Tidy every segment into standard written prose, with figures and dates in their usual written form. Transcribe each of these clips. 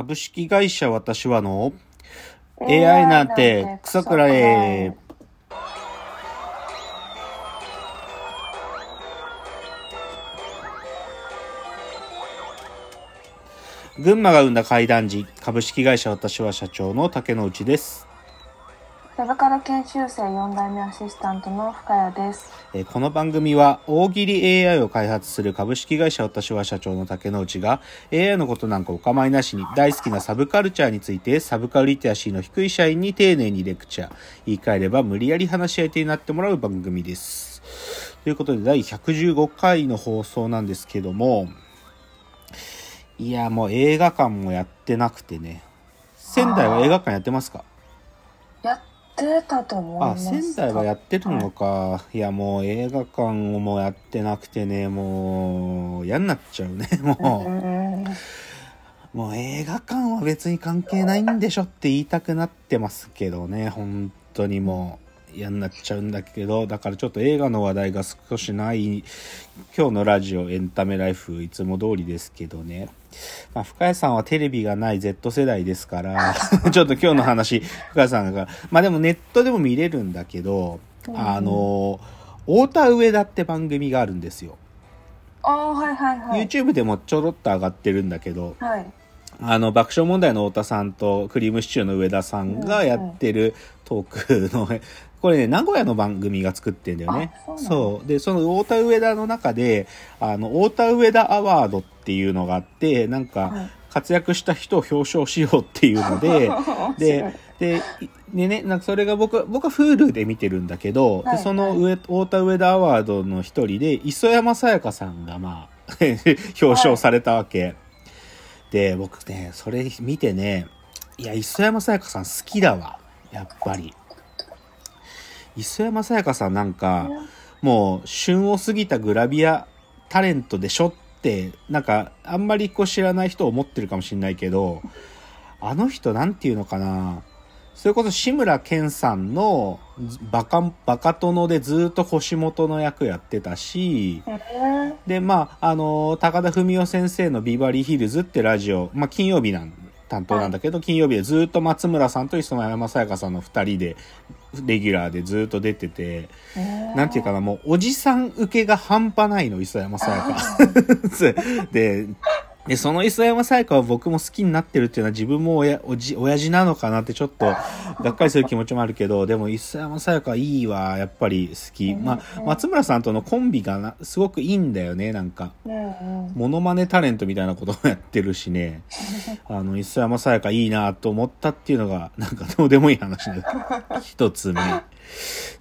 株式会社私はの AI なんてクソくらえ。群馬が生んだ怪談時、株式会社私は社長の竹之内です。サブカル研修生4代目アシスタントの深谷です。この番組は大喜利 AI を開発する株式会社私は社長の竹之内が AI のことなんかお構いなしに大好きなサブカルチャーについてサブカルリテラシーの低い社員に丁寧にレクチャー、言い換えれば無理やり話し相手になってもらう番組です。ということで第115回の放送なんですけども、いやもう映画館もやってなくてね。仙台は映画館やってますか？仙台はやってるのか、はい、いやもう映画館もやってなくてね、もう嫌になっちゃうね。もう映画館は別に関係ないんでしょって言いたくなってますけどね、本当にもう嫌になっちゃうんだけど、だからちょっと映画の話題が少しない今日のラジオエンタメライフいつも通りですけどね。まあ、深谷さんはテレビがない Z 世代ですからちょっと今日の話深谷さんがまあでもネットでも見れるんだけど、太田上田って番組があるんですよ。YouTube でもちょろっと上がってるんだけど、爆笑問題の太田さんとクリームシチューの上田さんがやってるトークのこれね、名古屋の番組が作ってんだよね。そうで、その太田上田の中で太田上田アワードっていうのがあって、なんか活躍した人を表彰しようっていうのででね、なんかそれが僕は Hulu で見てるんだけど、でその太田上田アワードの一人で磯山さやかさんがまあ表彰されたわけ、で僕ねそれ見てね、いや磯山さやかさん好きだわ。やっぱり磯山さやかさんなんかもう旬を過ぎたグラビアタレントでしょって、なんかあんまりこう知らない人を思ってるかもしれないけど、あの人なんていうのかな、それこそ志村けんさんのバカ殿でずっと腰元の役やってたし、でまあ高田文夫先生のビバリーヒルズってラジオ、まあ金曜日担当なんだけど、金曜日でずっと松村さんと磯山さやかさんの2人でレギュラーでずっと出てて、なんていうかな、もうおじさん受けが半端ないの磯山さやかでその磯山さやかは僕も好きになってるっていうのは、自分も親父なのかなってちょっとがっかりする気持ちもあるけど、でも磯山さやかいいわ、やっぱり好き。まあ松村さんとのコンビがすごくいいんだよね。なんかモノマネタレントみたいなこともやってるしね磯山さやかいいなと思ったっていうのがなんかどうでもいい話で一つ目。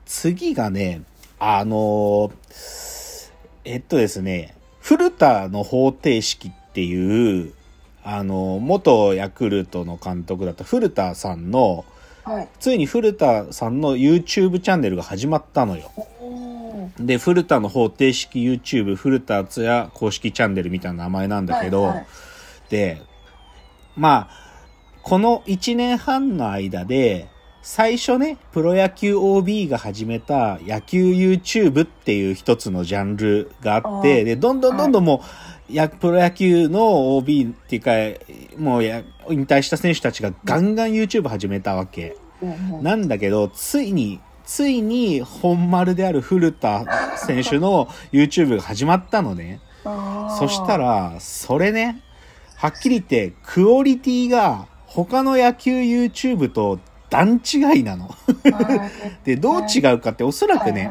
次がねですね、古田の方程式っていう元ヤクルトの監督だった古田さんの、ついに古田さんの YouTube チャンネルが始まったのよ。で古田の方程式 YouTube 古田敦也公式チャンネルみたいな名前なんだけど、でまあこの1年半の間で最初ね、プロ野球 OB が始めた野球 YouTube っていう一つのジャンルがあって、でどんどんもう、プロ野球の OB っていうか、もう引退した選手たちがガンガン YouTube 始めたわけなんだけど、ついに本丸である古田選手の YouTube が始まったのね。そしたらそれね、はっきり言ってクオリティが他の野球 YouTube と段違いなので、どう違うかって、おそらくね、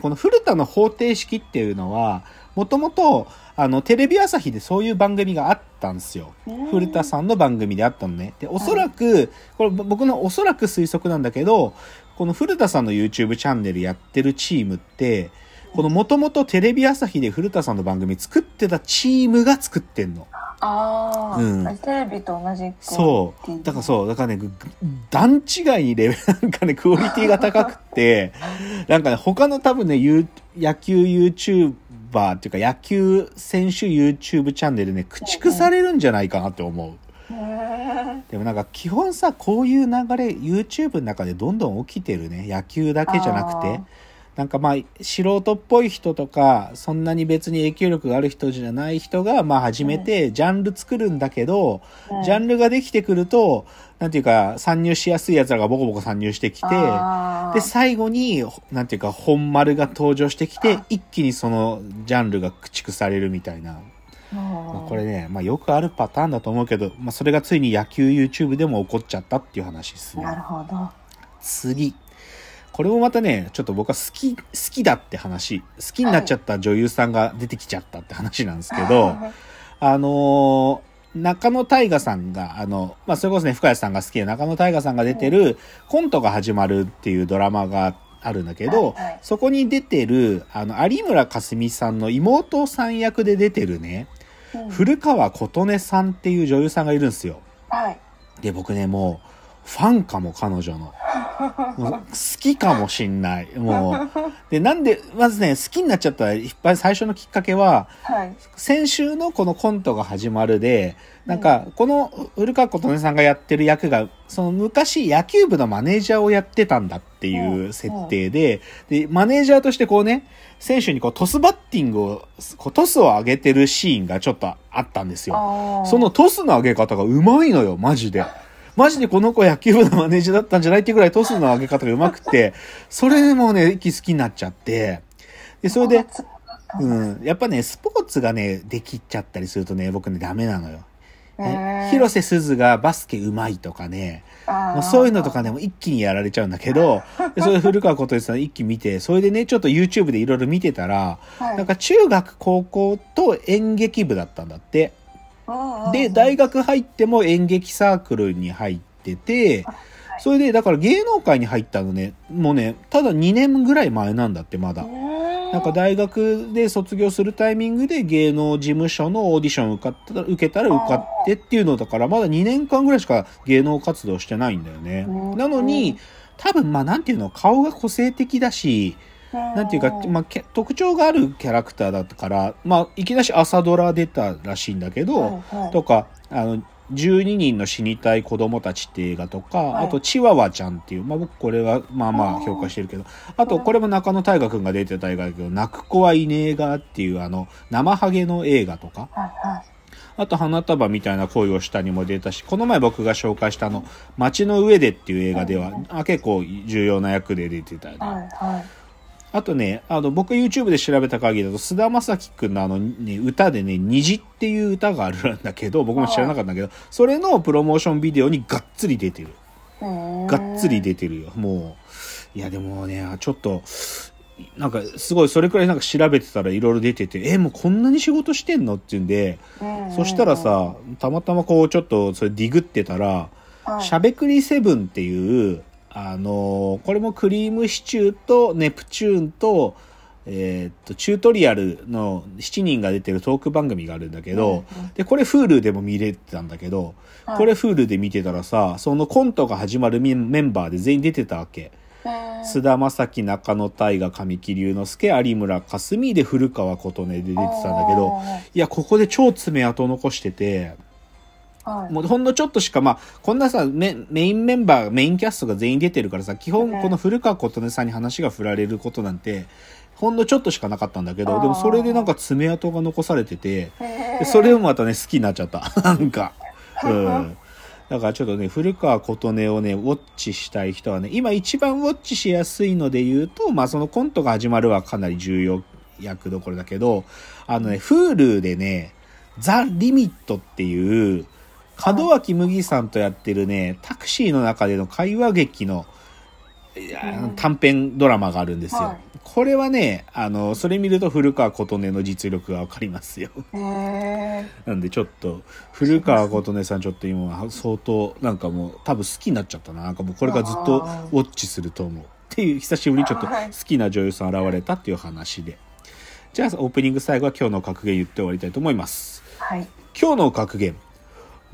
この古田の方程式っていうのはもともとテレビ朝日でそういう番組があったんですよ。古田さんの番組であったのね。でおそらく、これ僕のおそらく推測なんだけど、この古田さんの YouTube チャンネルやってるチームって、このもともとテレビ朝日で古田さんの番組作ってたチームが作ってんの。テレビと同じ。だからね、段違いにレベルなんかね、クオリティが高くてなんかね、他の多分ね野球 YouTubeっていうか野球選手 YouTube チャンネルね、駆逐されるんじゃないかなって思う。でもなんか基本さ、こういう流れ YouTube の中でどんどん起きてるね、野球だけじゃなくて。なんかまあ素人っぽい人とかそんなに別に影響力がある人じゃない人がまあ初めてジャンル作るんだけど、ジャンルができてくるとなんていうか参入しやすいやつらがボコボコ参入してきて、で最後になんていうか本丸が登場してきて一気にそのジャンルが駆逐されるみたいな、まあ、これね、まあ、よくあるパターンだと思うけど、まあ、それがついに野球 YouTube でも起こっちゃったっていう話ですね。なるほど。次、これもまたね、ちょっと僕は好きだって話、好きになっちゃった女優さんが出てきちゃったって話なんですけど、はい、中野大賀さんが、まあ、それこそね、深谷さんが好きで中野大賀さんが出てるコントが始まるっていうドラマがあるんだけど、はいはい、そこに出てる、有村架純さんの妹さん役で出てるね、うん、古川琴音さんっていう女優さんがいるんですよ。はい。で、僕ね、もう、ファンかも、彼女の。もう好きかもしんない。もう。で、なんで、まずね、好きになっちゃったいっぱい最初のきっかけは、はい、先週のこのコントが始まるで、なんか、この古川琴音さんがやってる役が、その昔野球部のマネージャーをやってたんだっていう設定で、で、マネージャーとしてこうね、選手にこうトスバッティングを、こうトスを上げてるシーンがちょっとあったんですよ。そのトスの上げ方がうまいのよ、マジで。マジでこの子野球部のマネージャーだったんじゃないってぐらいトスの上げ方が上手くて、それでもうね、息好きになっちゃって。で、それで、やっぱね、スポーツがね、できちゃったりするとね、僕ね、ダメなのよ。広瀬すずがバスケ上手いとかね、もうそういうのとかね、もう一気にやられちゃうんだけど、でそれ古川琴音さん一気見て、それでね、ちょっと YouTube でいろいろ見てたら、はい、なんか中学、高校と演劇部だったんだって。で大学入っても演劇サークルに入ってて、それでだから芸能界に入ったのね、もうね、ただ2年ぐらい前なんだって。まだなんか大学で卒業するタイミングで芸能事務所のオーディション受けたら受かってっていうのだから、まだ2年間ぐらいしか芸能活動してないんだよね。なのに多分まあなんていうの、顔が個性的だし、なんていうか、まあ、特徴があるキャラクターだったから、まあ、いきなり朝ドラ出たらしいんだけど、はいはい、とか、12人の死にたい子供たちって映画とか、はい、あと、チワワちゃんっていう、まあ、僕これは、まあまあ評価してるけど、あと、これも中野大賀くんが出てた映画だけど、泣く子はいねえがっていう、生ハゲの映画とか、はいはい、あと、花束みたいな恋をしたにも出たし、この前僕が紹介した街の上でっていう映画では、はいはい、結構重要な役で出てたよね。はいはい、あとね、僕 YouTube で調べた限りだと、菅田将暉くんのね、歌でね、虹っていう歌があるんだけど、僕も知らなかったんだけど、それのプロモーションビデオにがっつり出てる。がっつり出てるよ。もう、いやでもね、ちょっと、なんかすごい、それくらいなんか調べてたらいろいろ出てて、もうこんなに仕事してんのって言うんで、そしたらさ、たまたまこう、ちょっとそれディグってたら、しゃべくり7っていう、これもクリームシチューとネプチューンと、チュートリアルの7人が出てるトーク番組があるんだけど、で、これ Hulu でも見れてたんだけど、これ Hulu で見てたらさ、そのコントが始まるメンバーで全員出てたわけ。菅田将暉、中野大賀、神木隆之介、有村架純で古川琴音で出てたんだけど、いや、ここで超爪痕残してて、もうほんのちょっとしか、まあ、こんなさ、メインメンバー、メインキャストが全員出てるからさ、基本この古川琴音さんに話が振られることなんて、ほんのちょっとしかなかったんだけど、でもそれでなんか爪痕が残されてて、それをまたね、好きになっちゃった。なんか。うん。だからちょっとね、古川琴音をね、ウォッチしたい人はね、今一番ウォッチしやすいので言うと、まあそのコントが始まるはかなり重要役どころだけど、Hulu でね、ザ・リミットっていう、門脇麦さんとやってるね、タクシーの中での会話劇の短編ドラマがあるんですよ。はい、これはね、それ見ると古川琴音の実力がわかりますよ。なんでちょっと、古川琴音さんちょっと今相当なんかもう多分好きになっちゃったな。なんかもうこれからずっとウォッチすると思う。っていう、久しぶりにちょっと好きな女優さん現れたっていう話で。じゃあオープニング最後は今日の格言言って終わりたいと思います。はい、今日の格言。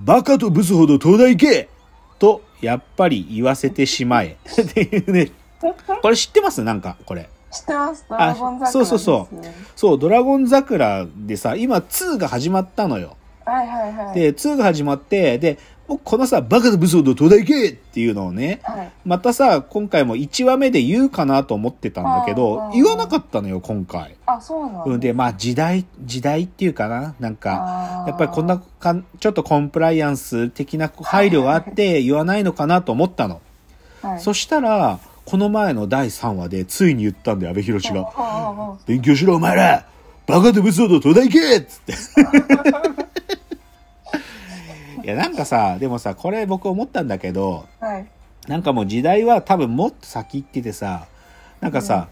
バカとブスほど東大行けと、やっぱり言わせてしまえ。っていうね。これ知ってます？なんか、これ。知ってます。ドラゴン桜ですね。そう、ドラゴン桜でさ、今2が始まったのよ。はいはいはい。で、2が始まって、で、このさバカな武装の東大行けっていうのをね、はい、またさ今回も1話目で言うかなと思ってたんだけど、はい、言わなかったのよ今回。あ、そうなんで、まあ時代っていうかな、なんかやっぱりこんなちょっとコンプライアンス的な配慮があって言わないのかなと思ったの、はい、そしたらこの前の第3話でついに言ったんだよ、阿部寛が、はい、勉強しろお前ら、バカな武装の東大行けっつっていやなんかさ、でもさこれ僕思ったんだけど、はい、なんかもう時代は多分もっと先行っててさ、なんかさ、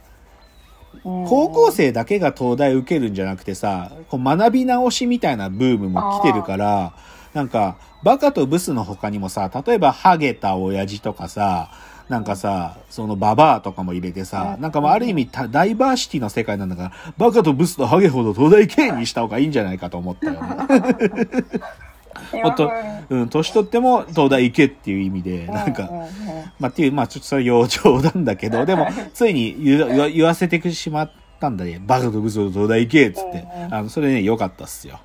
うん、高校生だけが東大受けるんじゃなくてさ、こう学び直しみたいなブームも来てるから、なんかバカとブスの他にもさ、例えばハゲた親父とかさ、なんかさ、そのババアとかも入れてさ、なんかもうある意味ダイバーシティの世界なんだから、バカとブスとハゲほど東大系にした方がいいんじゃないかと思ったよねもっと、うん、年取っても東大行けっていう意味で、なんか、まあっていう、まあちょっとそれ要情なんだけど、でもついに言わせてしまったんだね、バカとブスと東大行けっつって、それね良かったっすよ、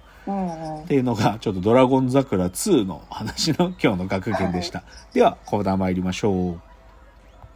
っていうのがちょっとドラゴン桜2の話の今日の学研でした。ではコーナー参りましょう。